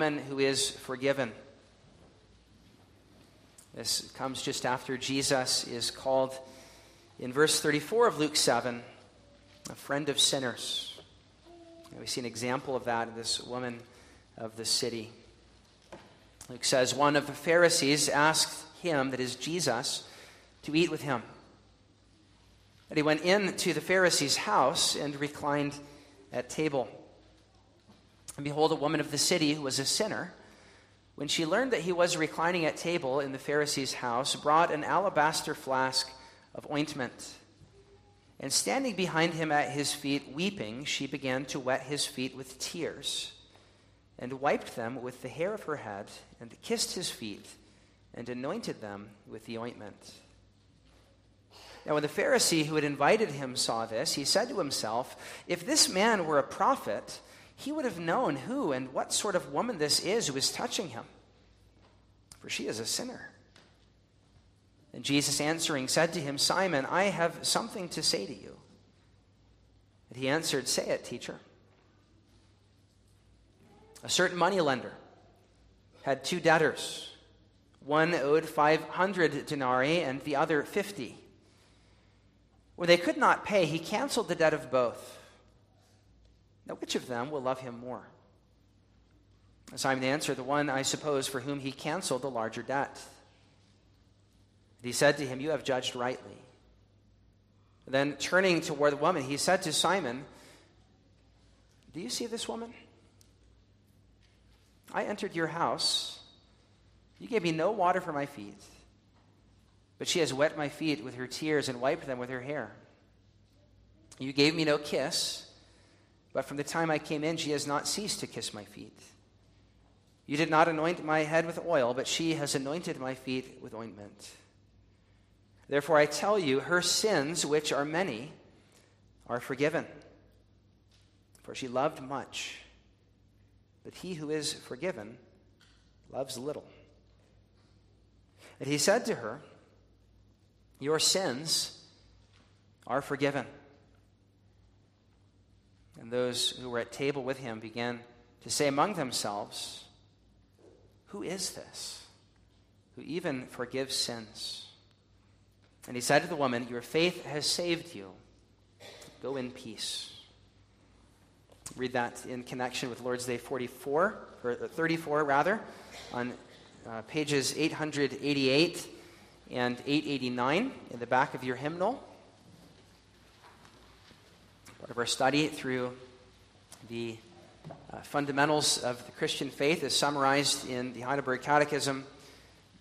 woman who is forgiven. This comes just after Jesus is called, in verse 34 of Luke 7, a friend of sinners. And we see an example of that in this woman of the city. Luke says, one of the Pharisees asked him, that is Jesus, to eat with him. And he went in to the Pharisee's house and reclined at table. And behold, a woman of the city who was a sinner, when she learned that he was reclining at table in the Pharisee's house, brought an alabaster flask of ointment. And standing behind him at his feet, weeping, she began to wet his feet with tears and wiped them with the hair of her head and kissed his feet and anointed them with the ointment. Now, when the Pharisee who had invited him saw this, he said to himself, if this man were a prophet, he would have known who and what sort of woman this is who is touching him, for she is a sinner. And Jesus answering said to him, Simon, I have something to say to you. And he answered, say it, teacher. A certain moneylender had two debtors. One owed 500 denarii and the other 50. When they could not pay, he canceled the debt of both. Now, which of them will love him more? Simon answered, the one, I suppose, for whom he canceled the larger debt. And he said to him, you have judged rightly. Then turning toward the woman, he said to Simon, do you see this woman? I entered your house. You gave me no water for my feet, but she has wet my feet with her tears and wiped them with her hair. You gave me no kiss, but from the time I came in, she has not ceased to kiss my feet. You did not anoint my head with oil, but she has anointed my feet with ointment. Therefore I tell you, her sins, which are many, are forgiven, for she loved much. But he who is forgiven loves little. And he said to her, your sins are forgiven. And those who were at table with him began to say among themselves, who is this who even forgives sins? And he said to the woman, your faith has saved you. Go in peace. Read that in connection with Lord's Day 34, on pages 888 and 889 in the back of your hymnal. Part of our study through the fundamentals of the Christian faith is summarized in the Heidelberg Catechism.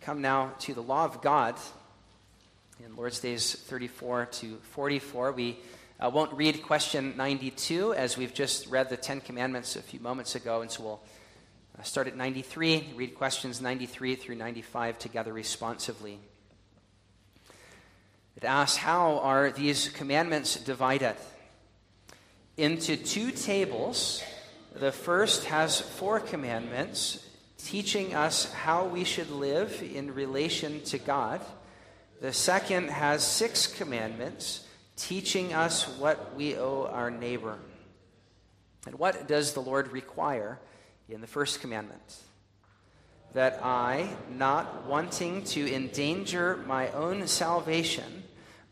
Come now to the law of God in Lord's Days 34 to 44. We won't read question 92, as we've just read the Ten Commandments a few moments ago, and so we'll start at 93, read questions 93 through 95 together responsively. It asks, how are these commandments divided? Into two tables. The first has four commandments, teaching us how we should live in relation to God. The second has six commandments, teaching us what we owe our neighbor. And what does the Lord require in the first commandment? That I, not wanting to endanger my own salvation,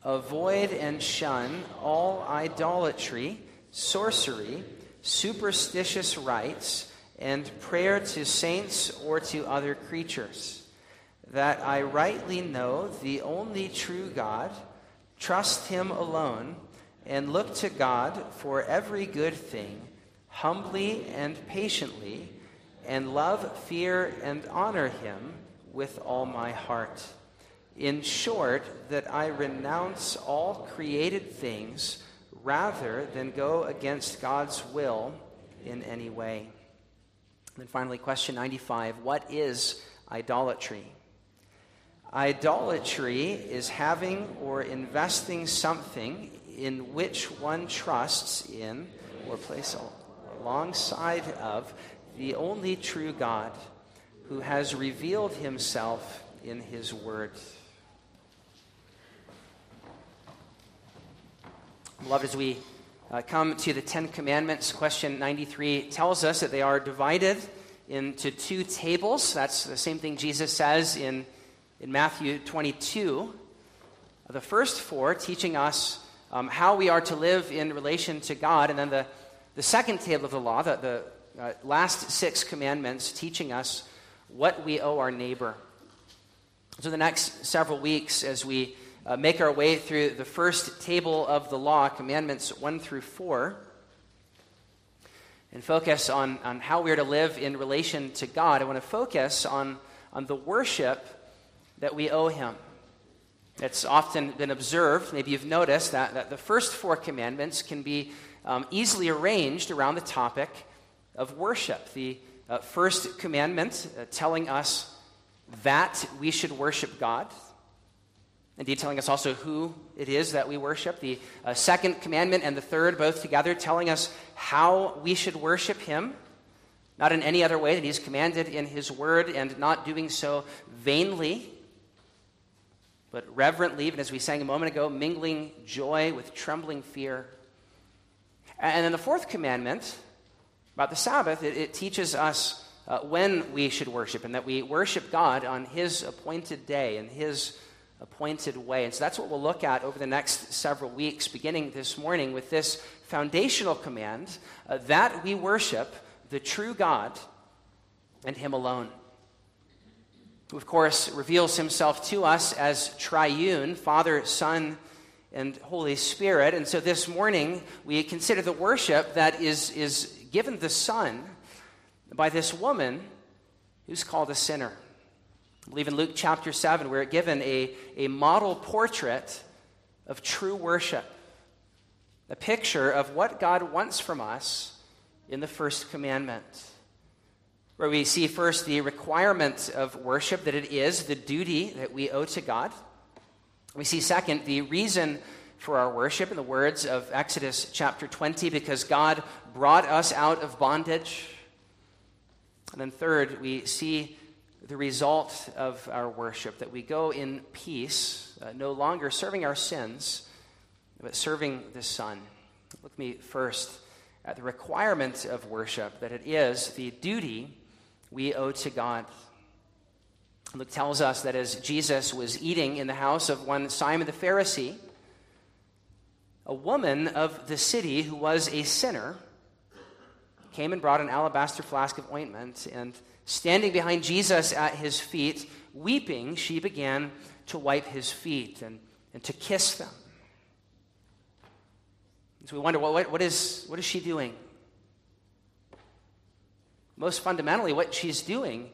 avoid and shun all idolatry, sorcery, superstitious rites, and prayer to saints or to other creatures. That I rightly know the only true God, trust him alone, and look to God for every good thing, humbly and patiently, and love, fear, and honor him with all my heart. In short, that I renounce all created things rather than go against God's will in any way. And then finally, question 95, what is idolatry? Idolatry is having or investing something in which one trusts in or places alongside of the only true God, who has revealed himself in his word. Beloved, as we come to the Ten Commandments, question 93 tells us that they are divided into two tables. That's the same thing Jesus says in Matthew 22. The first four teaching us how we are to live in relation to God, and then the second table of the law, the last six commandments, teaching us what we owe our neighbor. So the next several weeks, as we make our way through the first table of the law, commandments 1 through 4, and focus on how we are to live in relation to God, I want to focus on the worship that we owe him. It's often been observed, maybe you've noticed, that the first four commandments can be easily arranged around the topic of worship. The first commandment telling us that we should worship God, indeed telling us also who it is that we worship. The second commandment and the third both together telling us how we should worship him, not in any other way that he's commanded in his word, and not doing so vainly, but reverently, even as we sang a moment ago, mingling joy with trembling fear. And then the fourth commandment about the Sabbath, it teaches us when we should worship, and that we worship God on his appointed day in his appointed way. And so that's what we'll look at over the next several weeks, beginning this morning with this foundational command that we worship the true God and him alone, who, of course, reveals himself to us as triune, Father, Son, and Holy Spirit. And so this morning, we consider the worship that is given the Son by this woman who's called a sinner. I believe in Luke chapter 7, we're given a model portrait of true worship, a picture of what God wants from us in the first commandment, where we see first the requirement of worship, that it is the duty that we owe to God. We see second the reason for our worship in the words of Exodus chapter 20, because God brought us out of bondage. And then third, we see the result of our worship, that we go in peace, no longer serving our sins, but serving the Son. Look at me first at the requirement of worship, that it is the duty we owe to God. Luke tells us that as Jesus was eating in the house of one Simon the Pharisee, a woman of the city who was a sinner came and brought an alabaster flask of ointment, and standing behind Jesus at his feet, weeping, she began to wipe his feet and to kiss them. So we wonder, well, what is she doing? Most fundamentally, what she's doing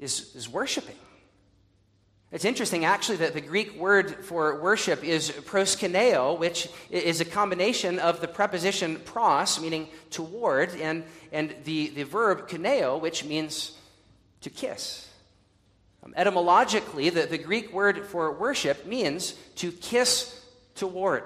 is worshiping. It's interesting, actually, that the Greek word for worship is proskuneo, which is a combination of the preposition pros, meaning toward, and the verb kuneo, which means to kiss. Etymologically, the Greek word for worship means to kiss toward.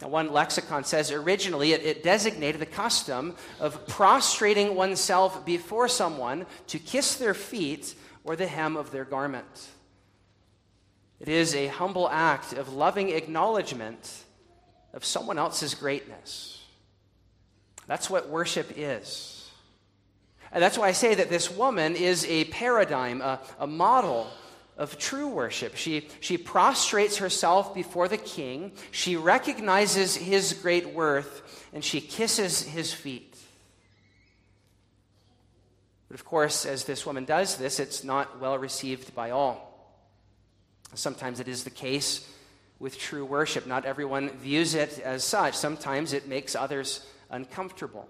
Now, one lexicon says originally it designated the custom of prostrating oneself before someone to kiss their feet or the hem of their garment. It is a humble act of loving acknowledgement of someone else's greatness. That's what worship is. And that's why I say that this woman is a paradigm, a model of true worship. She prostrates herself before the king, she recognizes his great worth, and she kisses his feet. But of course, as this woman does this, it's not well received by all. Sometimes it is the case with true worship. Not everyone views it as such. Sometimes it makes others uncomfortable.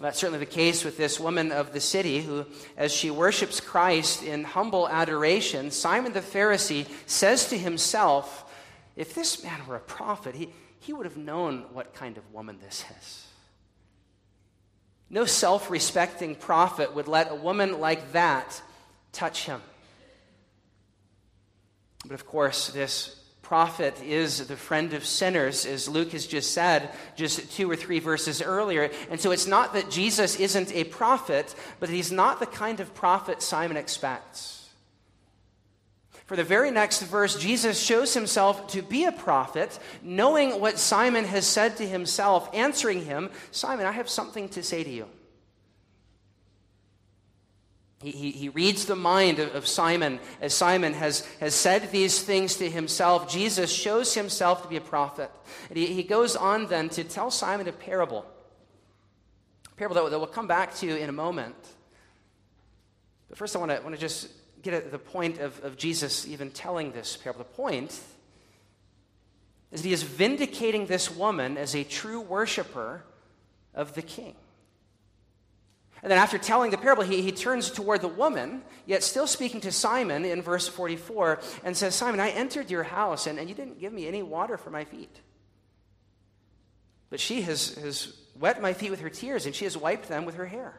That's certainly the case with this woman of the city who, as she worships Christ in humble adoration, Simon the Pharisee says to himself, if this man were a prophet, he would have known what kind of woman this is. No self-respecting prophet would let a woman like that touch him. But of course, this prophet is the friend of sinners, as Luke has just said just 2 or 3 verses earlier. And so it's not that Jesus isn't a prophet, but he's not the kind of prophet Simon expects. For the very next verse, Jesus shows himself to be a prophet, knowing what Simon has said to himself, answering him, "Simon, I have something to say to you." He reads the mind of Simon. As Simon has said these things to himself, Jesus shows himself to be a prophet. And he goes on then to tell Simon a parable that we'll come back to in a moment. But first I want to just get at the point of Jesus even telling this parable. The point is that he is vindicating this woman as a true worshiper of the king. And then after telling the parable, he turns toward the woman, yet still speaking to Simon in verse 44, and says, Simon, I entered your house, and you didn't give me any water for my feet. But she has wet my feet with her tears, and she has wiped them with her hair.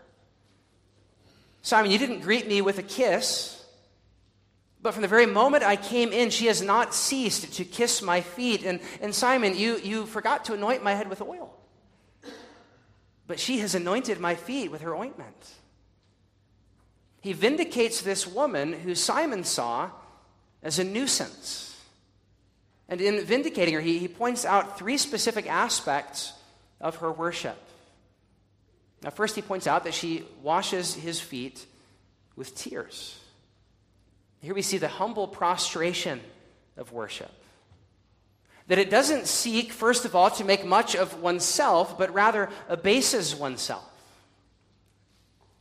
Simon, you didn't greet me with a kiss, but from the very moment I came in, she has not ceased to kiss my feet. And Simon, you forgot to anoint my head with oil. But she has anointed my feet with her ointment. He vindicates this woman who Simon saw as a nuisance. And in vindicating her, he points out three specific aspects of her worship. Now, first, he points out that she washes his feet with tears. Here we see the humble prostration of worship. That it doesn't seek, first of all, to make much of oneself, but rather abases oneself.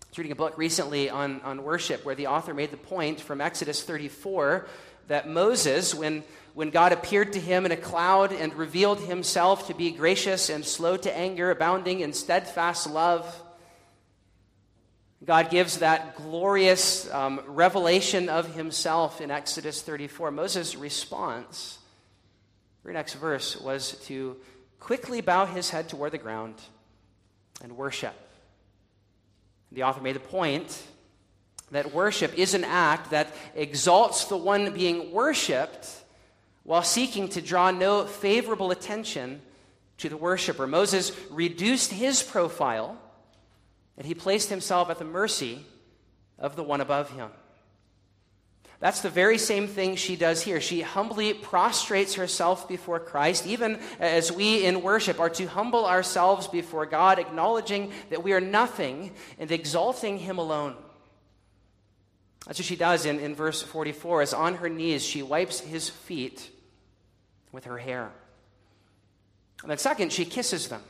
I was reading a book recently on worship where the author made the point from Exodus 34 that Moses, when God appeared to him in a cloud and revealed himself to be gracious and slow to anger, abounding in steadfast love, God gives that glorious revelation of himself in Exodus 34. Moses' response, the very next verse, was to quickly bow his head toward the ground and worship. The author made the point that worship is an act that exalts the one being worshiped while seeking to draw no favorable attention to the worshiper. Moses reduced his profile, and he placed himself at the mercy of the one above him. That's the very same thing she does here. She humbly prostrates herself before Christ, even as we in worship are to humble ourselves before God, acknowledging that we are nothing and exalting him alone. That's what she does in verse 44, as on her knees she wipes his feet with her hair. And then second, she kisses them.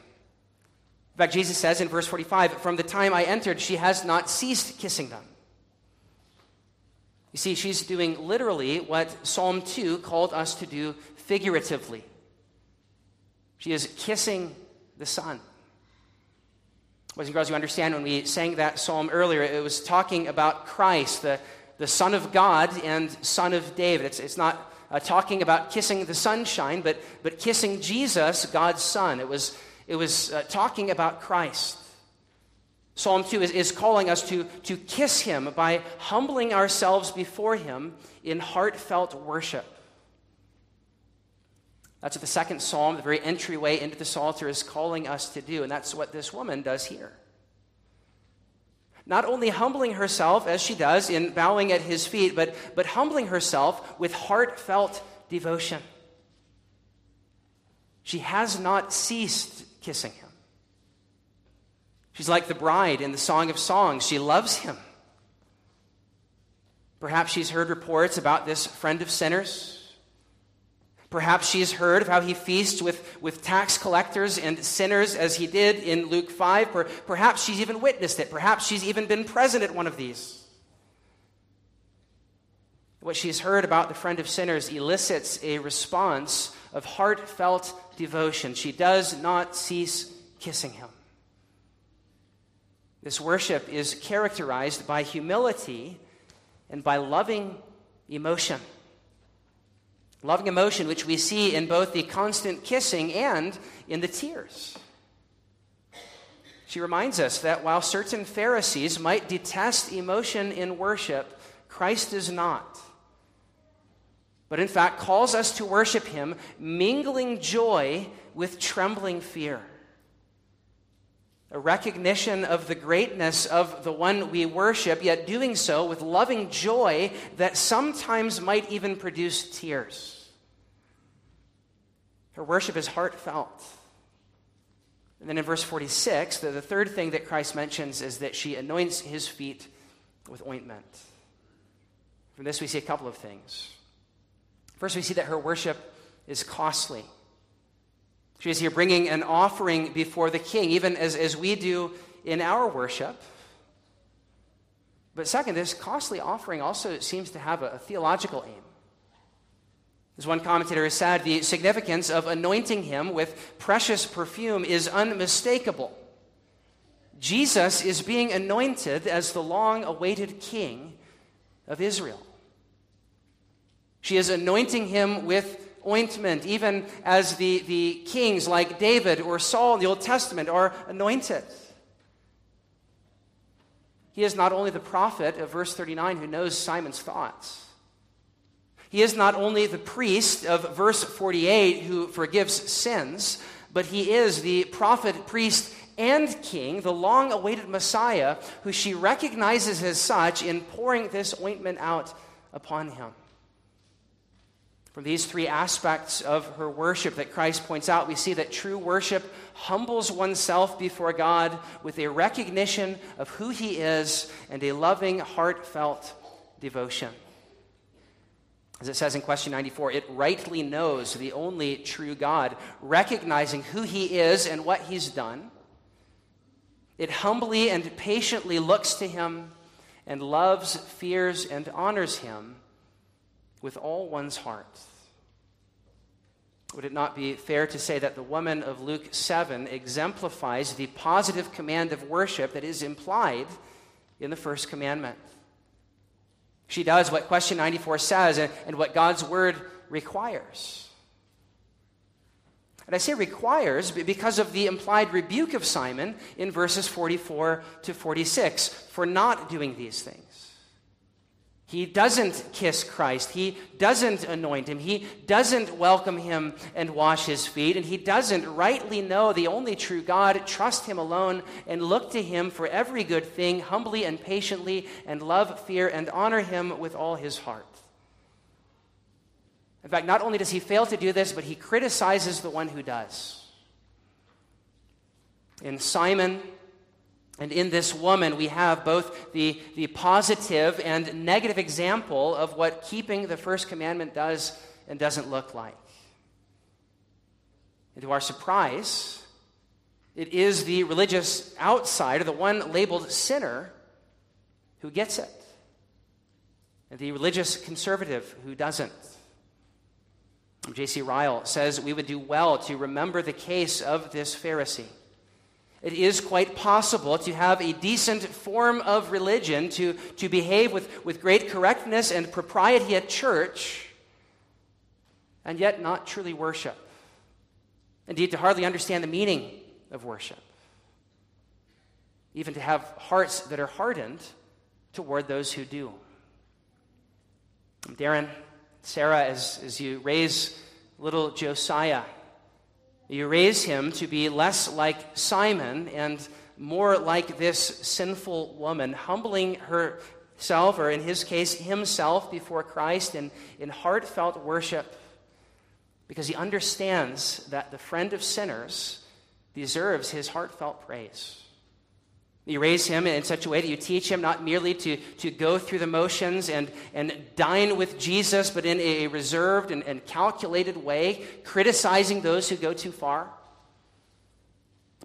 In fact, Jesus says in verse 45, from the time I entered, she has not ceased kissing them. You see, she's doing literally what Psalm 2 called us to do figuratively. She is kissing the Son. Boys and girls, you understand when we sang that psalm earlier, it was talking about Christ, the Son of God and Son of David. It's not talking about kissing the sunshine, but kissing Jesus, God's Son. It was talking about Christ. Psalm 2 is calling us to kiss him by humbling ourselves before him in heartfelt worship. That's what the second psalm, the very entryway into the Psalter, is calling us to do, and that's what this woman does here. Not only humbling herself, as she does, in bowing at his feet, but humbling herself with heartfelt devotion. She has not ceased kissing him. She's like the bride in the Song of Songs. She loves him. Perhaps she's heard reports about this friend of sinners. Perhaps she's heard of how he feasts with tax collectors and sinners as he did in Luke 5. Perhaps she's even witnessed it. Perhaps she's even been present at one of these. What she's heard about the friend of sinners elicits a response of heartfelt devotion. She does not cease kissing him. This worship is characterized by humility and by loving emotion. Loving emotion, which we see in both the constant kissing and in the tears. She reminds us that while certain Pharisees might detest emotion in worship, Christ does not. But in fact, calls us to worship him, mingling joy with trembling fear. A recognition of the greatness of the one we worship, yet doing so with loving joy that sometimes might even produce tears. Her worship is heartfelt. And then in verse 46, the third thing that Christ mentions is that she anoints his feet with ointment. From this, we see a couple of things. First, we see that her worship is costly. She is here bringing an offering before the king, even as we do in our worship. But second, this costly offering also seems to have a theological aim. As one commentator has said, the significance of anointing him with precious perfume is unmistakable. Jesus is being anointed as the long-awaited king of Israel. She is anointing him with ointment, even as the kings like David or Saul in the Old Testament are anointed. He is not only the prophet of verse 39 who knows Simon's thoughts. He is not only the priest of verse 48 who forgives sins, but he is the prophet, priest, and king, the long-awaited Messiah, who she recognizes as such in pouring this ointment out upon him. From these three aspects of her worship that Christ points out, we see that true worship humbles oneself before God with a recognition of who he is and a loving, heartfelt devotion. As it says in question 94, it rightly knows the only true God, recognizing who he is and what he's done. It humbly and patiently looks to him and loves, fears, and honors him with all one's heart. Would it not be fair to say that the woman of Luke 7 exemplifies the positive command of worship that is implied in the first commandment? She does what question 94 says and what God's word requires. And I say requires because of the implied rebuke of Simon in verses 44 to 46 for not doing these things. He doesn't kiss Christ. He doesn't anoint him. He doesn't welcome him and wash his feet. And he doesn't rightly know the only true God, trust him alone, and look to him for every good thing, humbly and patiently, and love, fear, and honor him with all his heart. In fact, not only does he fail to do this, but he criticizes the one who does. In Simon and in this woman, we have both the positive and negative example of what keeping the first commandment does and doesn't look like. And to our surprise, it is the religious outsider, the one labeled sinner, who gets it, and the religious conservative who doesn't. J.C. Ryle says we would do well to remember the case of this Pharisee. It is quite possible to have a decent form of religion, to behave with great correctness and propriety at church, and yet not truly worship. Indeed, to hardly understand the meaning of worship. Even to have hearts that are hardened toward those who do. Darren, Sarah, as you raise little Josiah, you raise him to be less like Simon and more like this sinful woman, humbling herself, or in his case, himself, before Christ in heartfelt worship, because he understands that the friend of sinners deserves his heartfelt praise. You raise him in such a way that you teach him not merely to go through the motions and dine with Jesus, but in a reserved and calculated way, criticizing those who go too far.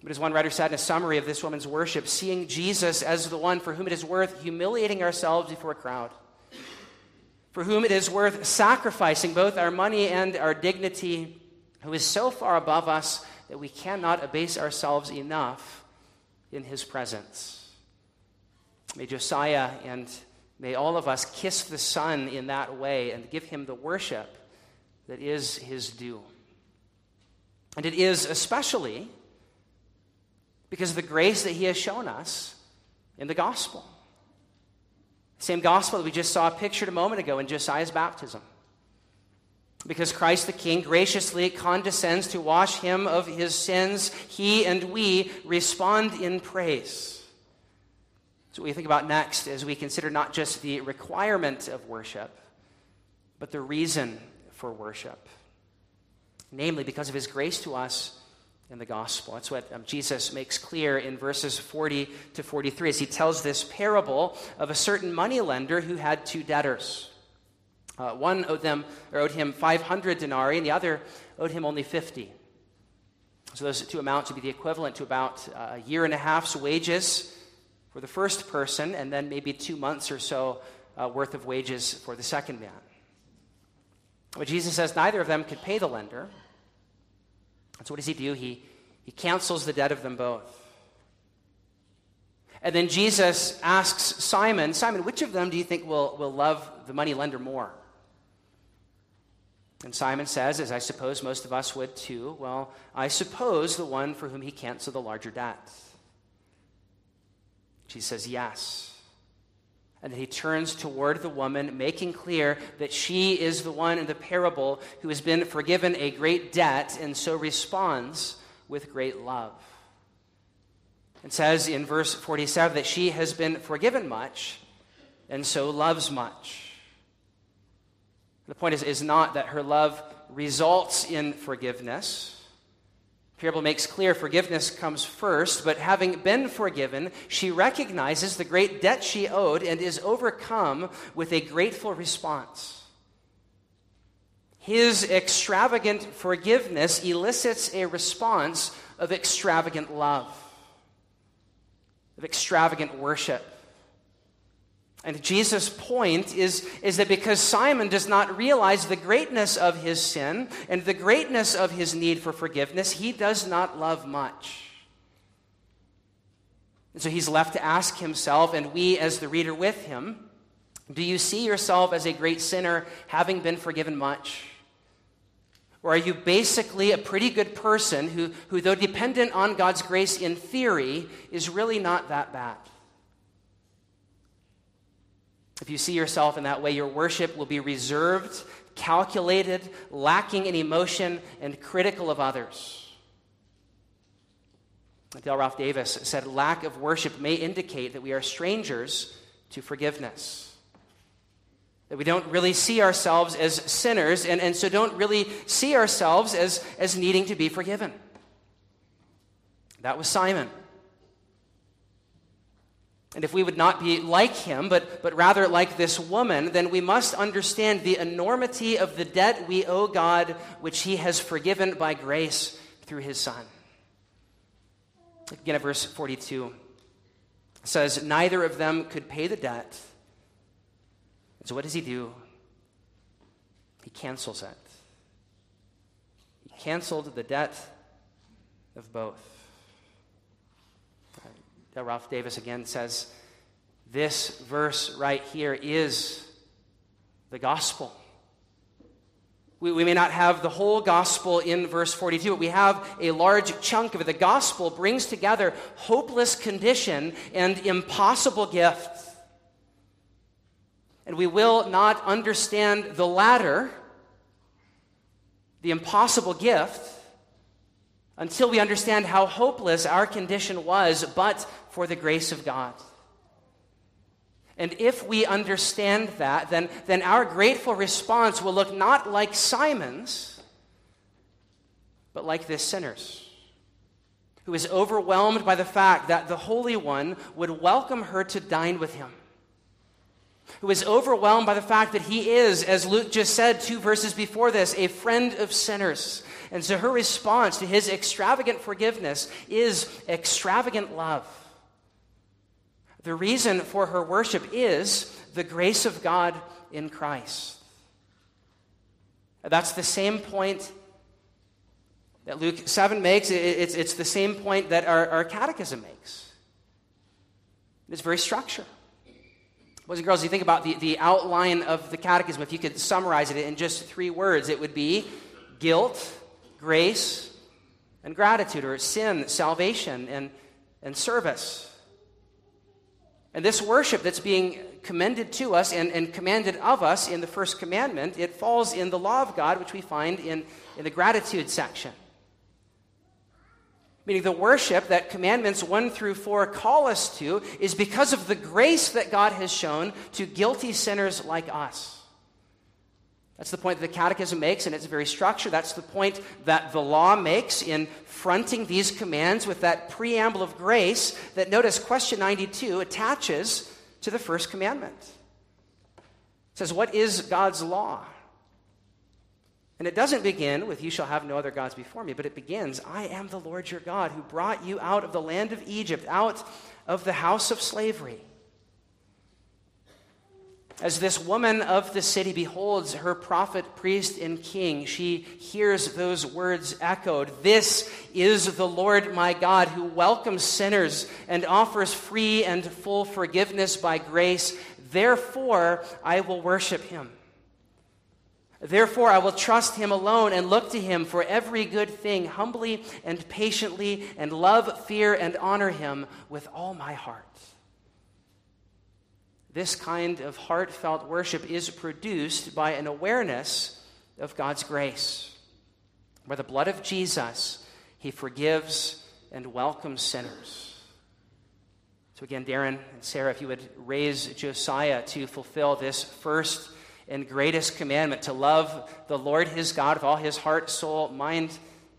But as one writer said in a summary of this woman's worship, seeing Jesus as the one for whom it is worth humiliating ourselves before a crowd, for whom it is worth sacrificing both our money and our dignity, who is so far above us that we cannot abase ourselves enough in his presence. May Josiah and may all of us kiss the Son in that way and give him the worship that is his due. And it is especially because of the grace that he has shown us in the gospel. The same gospel that we just saw pictured a moment ago in Josiah's baptism. Because Christ the King graciously condescends to wash him of his sins, he and we respond in praise. So what we think about next as we consider not just the requirement of worship, but the reason for worship. Namely, because of his grace to us, in the gospel. That's what Jesus makes clear in verses 40 to 43 as he tells this parable of a certain moneylender who had two debtors. One owed him 500 denarii, and the other owed him only 50. So those two amounts would be the equivalent to about a year and a half's wages for the first person, and then maybe 2 months or so worth of wages for the second man. But Jesus says neither of them could pay the lender. And so what does he do? He cancels the debt of them both. And then Jesus asks Simon, which of them do you think will love the money lender more? And Simon says, as I suppose most of us would too, well, I suppose the one for whom he canceled the larger debt. She says, yes. And then he turns toward the woman, making clear that she is the one in the parable who has been forgiven a great debt and so responds with great love. It says in verse 47 that she has been forgiven much and so loves much. The point is not that her love results in forgiveness. The parable makes clear forgiveness comes first, but having been forgiven, she recognizes the great debt she owed and is overcome with a grateful response. His extravagant forgiveness elicits a response of extravagant love, of extravagant worship. And Jesus' point is that because Simon does not realize the greatness of his sin and the greatness of his need for forgiveness, he does not love much. And so he's left to ask himself, and we as the reader with him, do you see yourself as a great sinner having been forgiven much? Or are you basically a pretty good person who though dependent on God's grace in theory, is really not that bad? If you see yourself in that way, your worship will be reserved, calculated, lacking in emotion, and critical of others. Dale Ralph Davis said, lack of worship may indicate that we are strangers to forgiveness, that we don't really see ourselves as sinners, and so don't really see ourselves as needing to be forgiven. That was Simon. And if we would not be like him, but rather like this woman, then we must understand the enormity of the debt we owe God, which he has forgiven by grace through his Son. Look again at verse 42. It says, neither of them could pay the debt. And so what does he do? He cancels it. He canceled the debt of both. Dale Ralph Davis again says, this verse right here is the gospel. We may not have the whole gospel in verse 42, but we have a large chunk of it. The gospel brings together hopeless condition and impossible gift. And we will not understand the latter, the impossible gift, until we understand how hopeless our condition was, but for the grace of God. And if we understand that, then our grateful response will look not like Simon's, but like this sinner's, who is overwhelmed by the fact that the Holy One would welcome her to dine with him, who is overwhelmed by the fact that he is, as Luke just said 2 verses before this, a friend of sinners. And so her response to his extravagant forgiveness is extravagant love. The reason for her worship is the grace of God in Christ. That's the same point that Luke 7 makes. It's the same point that our catechism makes. It's very structural. Boys and girls, you think about the outline of the catechism. If you could summarize it in just 3 words, it would be guilt, grace, and gratitude, or sin, salvation, and service. And this worship that's being commended to us and commanded of us in the first commandment, it falls in the law of God, which we find in the gratitude section. Meaning the worship that commandments 1 through 4 call us to is because of the grace that God has shown to guilty sinners like us. That's the point that the Catechism makes in its very structure. That's the point that the law makes in fronting these commands with that preamble of grace that, notice, question 92 attaches to the first commandment. It says, what is God's law? And it doesn't begin with, you shall have no other gods before me, but it begins, I am the Lord your God who brought you out of the land of Egypt, out of the house of slavery. As this woman of the city beholds her prophet, priest, and king, she hears those words echoed. This is the Lord my God who welcomes sinners and offers free and full forgiveness by grace. Therefore, I will worship him. Therefore, I will trust him alone and look to him for every good thing, humbly and patiently, and love, fear, and honor him with all my heart. This kind of heartfelt worship is produced by an awareness of God's grace. By the blood of Jesus, he forgives and welcomes sinners. So again, Darren and Sarah, if you would raise Josiah to fulfill this first and greatest commandment, to love the Lord his God with all his heart, soul, mind,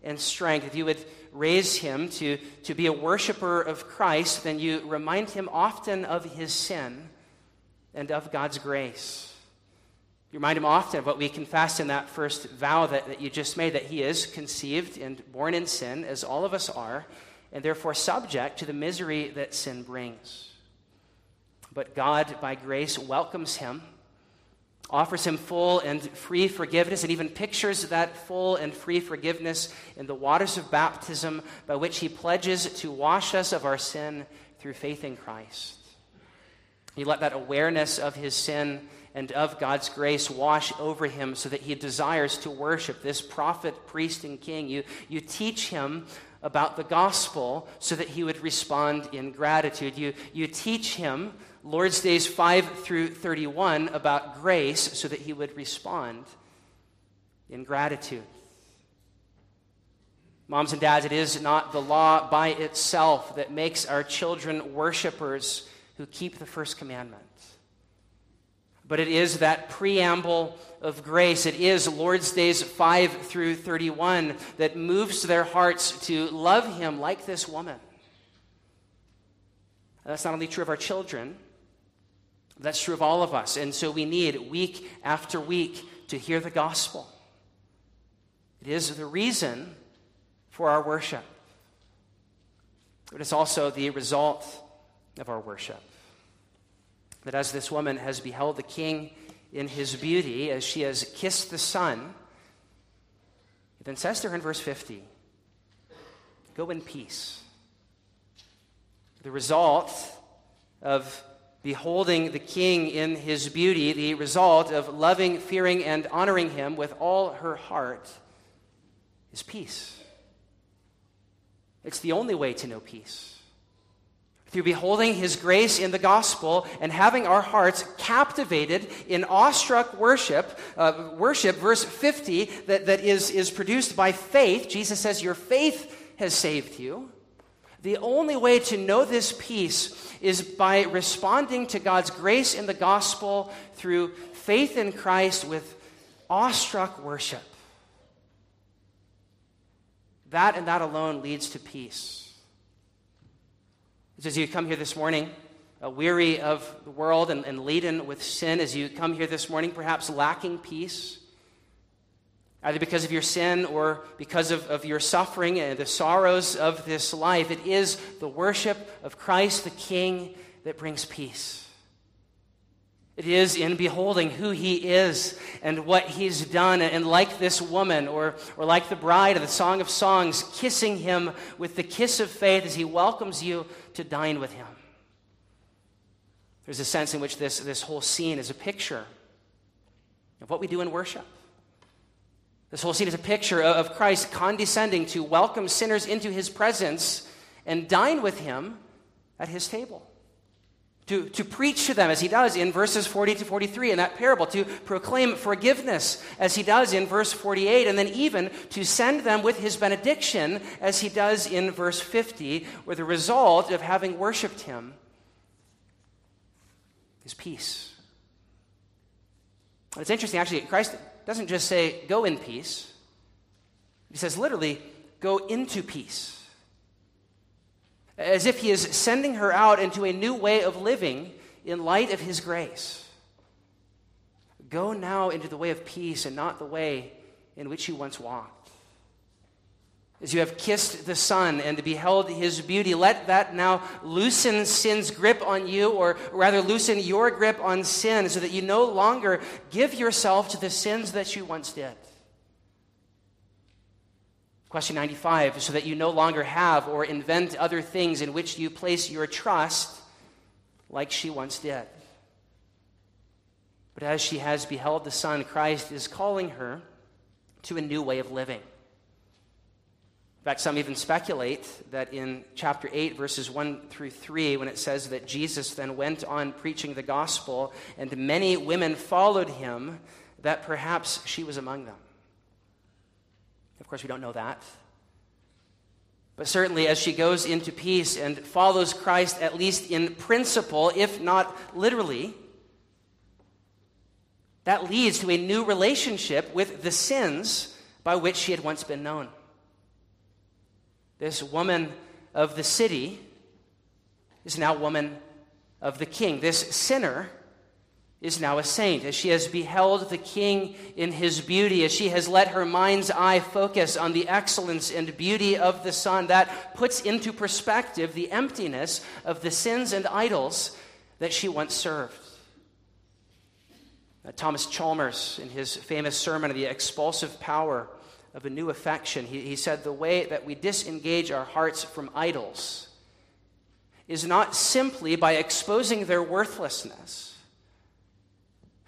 and strength. If you would raise him to be a worshiper of Christ, then you remind him often of his sin and of God's grace. You remind him often of what we confessed in that first vow that you just made, that he is conceived and born in sin, as all of us are, and therefore subject to the misery that sin brings. But God, by grace, welcomes him, offers him full and free forgiveness, and even pictures that full and free forgiveness in the waters of baptism, by which he pledges to wash us of our sin through faith in Christ. He let that awareness of his sin and of God's grace wash over him so that he desires to worship this prophet, priest, and king. You teach him about the gospel so that he would respond in gratitude. You teach him Lord's Days 5 through 31 about grace so that he would respond in gratitude. Moms and dads, it is not the law by itself that makes our children worshipers who keep the first commandment. But it is that preamble of grace, it is Lord's Days 5 through 31 that moves their hearts to love him like this woman. And that's not only true of our children, but that's true of all of us. And so we need, week after week, to hear the gospel. It is the reason for our worship. But it's also the result of our worship. That as this woman has beheld the king in his beauty, as she has kissed the Son, he then says to her in verse 50, go in peace. The result of beholding the king in his beauty, the result of loving, fearing, and honoring him with all her heart is peace. It's the only way to know peace. Through beholding his grace in the gospel and having our hearts captivated in awestruck worship, verse 50, that is produced by faith. Jesus says, your faith has saved you. The only way to know this peace is by responding to God's grace in the gospel through faith in Christ with awestruck worship. That and that alone leads to peace. As you come here this morning, weary of the world and laden with sin, as you come here this morning perhaps lacking peace, either because of your sin or because of your suffering and the sorrows of this life, it is the worship of Christ the King that brings peace. It is in beholding who he is and what he's done, and like this woman or like the bride of the Song of Songs, kissing him with the kiss of faith as he welcomes you to dine with him. There's a sense in which this whole scene is a picture of what we do in worship. This whole scene is a picture of Christ condescending to welcome sinners into his presence and dine with him at his table. To preach to them, as he does in verses 40 to 43 in that parable, to proclaim forgiveness, as he does in verse 48, and then even to send them with his benediction, as he does in verse 50, where the result of having worshipped him is peace. And it's interesting, actually, Christ doesn't just say, go in peace. He says literally, go into peace. As if he is sending her out into a new way of living in light of his grace. Go now into the way of peace and not the way in which you once walked. As you have kissed the Son and beheld his beauty, let that now loosen sin's grip on you, or rather loosen your grip on sin, so that you no longer give yourself to the sins that you once did. Question 95, so that you no longer have or invent other things in which you place your trust like she once did. But as she has beheld the Son, Christ is calling her to a new way of living. In fact, some even speculate that in chapter 8, verses 1 through 3, when it says that Jesus then went on preaching the gospel and many women followed him, that perhaps she was among them. Of course, we don't know that. But certainly as she goes into peace and follows Christ, at least in principle, if not literally, that leads to a new relationship with the sins by which she had once been known. This woman of the city is now woman of the king. This sinner is now a saint, as she has beheld the King in his beauty, as she has let her mind's eye focus on the excellence and beauty of the Son. That puts into perspective the emptiness of the sins and idols that she once served. Now, Thomas Chalmers, in his famous sermon on the expulsive power of a new affection, he said the way that we disengage our hearts from idols is not simply by exposing their worthlessness.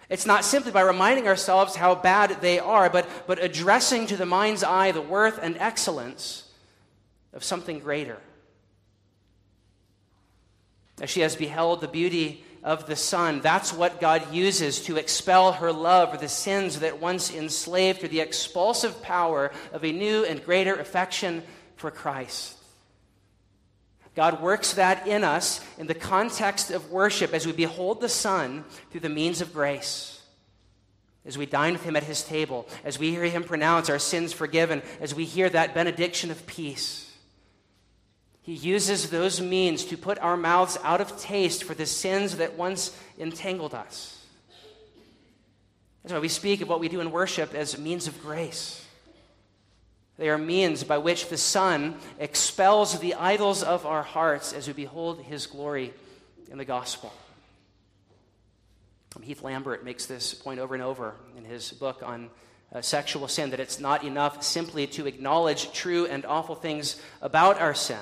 It's not simply by reminding ourselves how bad they are, but addressing to the mind's eye the worth and excellence of something greater. As she has beheld the beauty of the Son, that's what God uses to expel her love for the sins that once enslaved her, the expulsive power of a new and greater affection for Christ. God works that in us in the context of worship as we behold the Son through the means of grace, as we dine with him at his table, as we hear him pronounce our sins forgiven, as we hear that benediction of peace. He uses those means to put our mouths out of taste for the sins that once entangled us. That's why we speak of what we do in worship as means of grace. They are means by which the Son expels the idols of our hearts as we behold his glory in the gospel. Heath Lambert makes this point over and over in his book on sexual sin, that it's not enough simply to acknowledge true and awful things about our sin,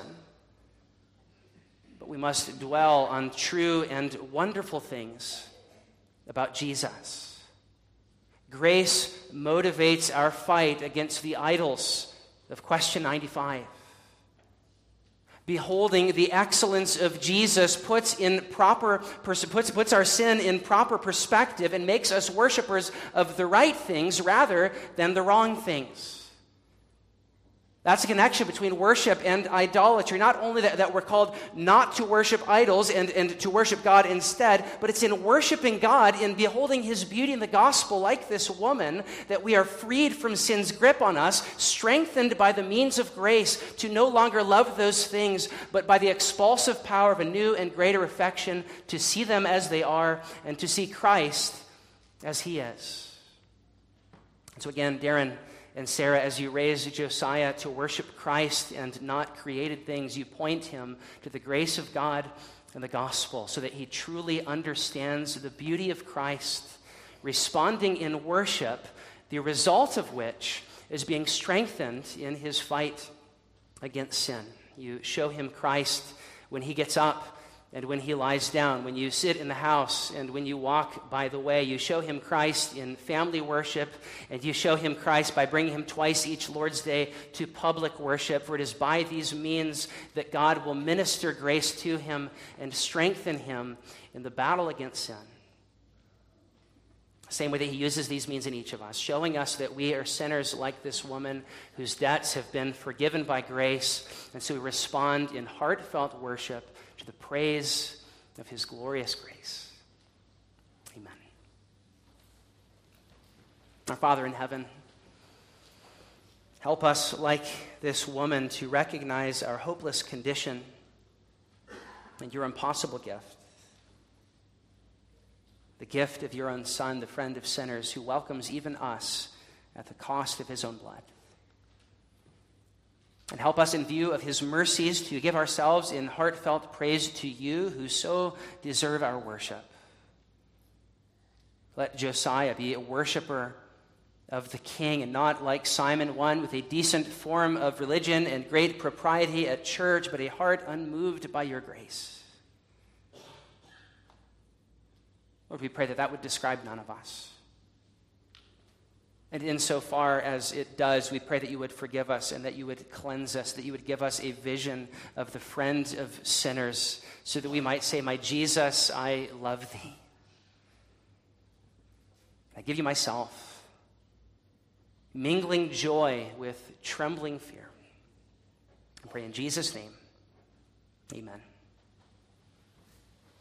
but we must dwell on true and wonderful things about Jesus. Grace motivates our fight against the idols of question 95. Beholding the excellence of Jesus puts our sin in proper perspective and makes us worshipers of the right things rather than the wrong things. That's the connection between worship and idolatry. Not only that we're called not to worship idols and to worship God instead, but it's in worshiping God, in beholding his beauty in the gospel like this woman, that we are freed from sin's grip on us, strengthened by the means of grace to no longer love those things, but by the expulsive power of a new and greater affection to see them as they are and to see Christ as he is. So again, Darren and Sarah, as you raise Josiah to worship Christ and not created things, you point him to the grace of God and the gospel so that he truly understands the beauty of Christ, responding in worship, the result of which is being strengthened in his fight against sin. You show him Christ when he gets up and when he lies down, when you sit in the house and when you walk by the way. You show him Christ in family worship, and you show him Christ by bringing him twice each Lord's Day to public worship, for it is by these means that God will minister grace to him and strengthen him in the battle against sin. Same way that he uses these means in each of us, showing us that we are sinners like this woman whose debts have been forgiven by grace, and so we respond in heartfelt worship to the praise of his glorious grace. Amen. Our Father in heaven, help us, like this woman, to recognize our hopeless condition and your impossible gift, the gift of your own Son, the friend of sinners, who welcomes even us at the cost of his own blood. And help us, in view of his mercies, to give ourselves in heartfelt praise to you, who so deserve our worship. Let Josiah be a worshiper of the King, and not like Simon, one with a decent form of religion and great propriety at church, but a heart unmoved by your grace. Lord, we pray that that would describe none of us. And insofar as it does, we pray that you would forgive us and that you would cleanse us, that you would give us a vision of the friend of sinners, so that we might say, my Jesus, I love thee. I give you myself, mingling joy with trembling fear. I pray in Jesus' name, amen.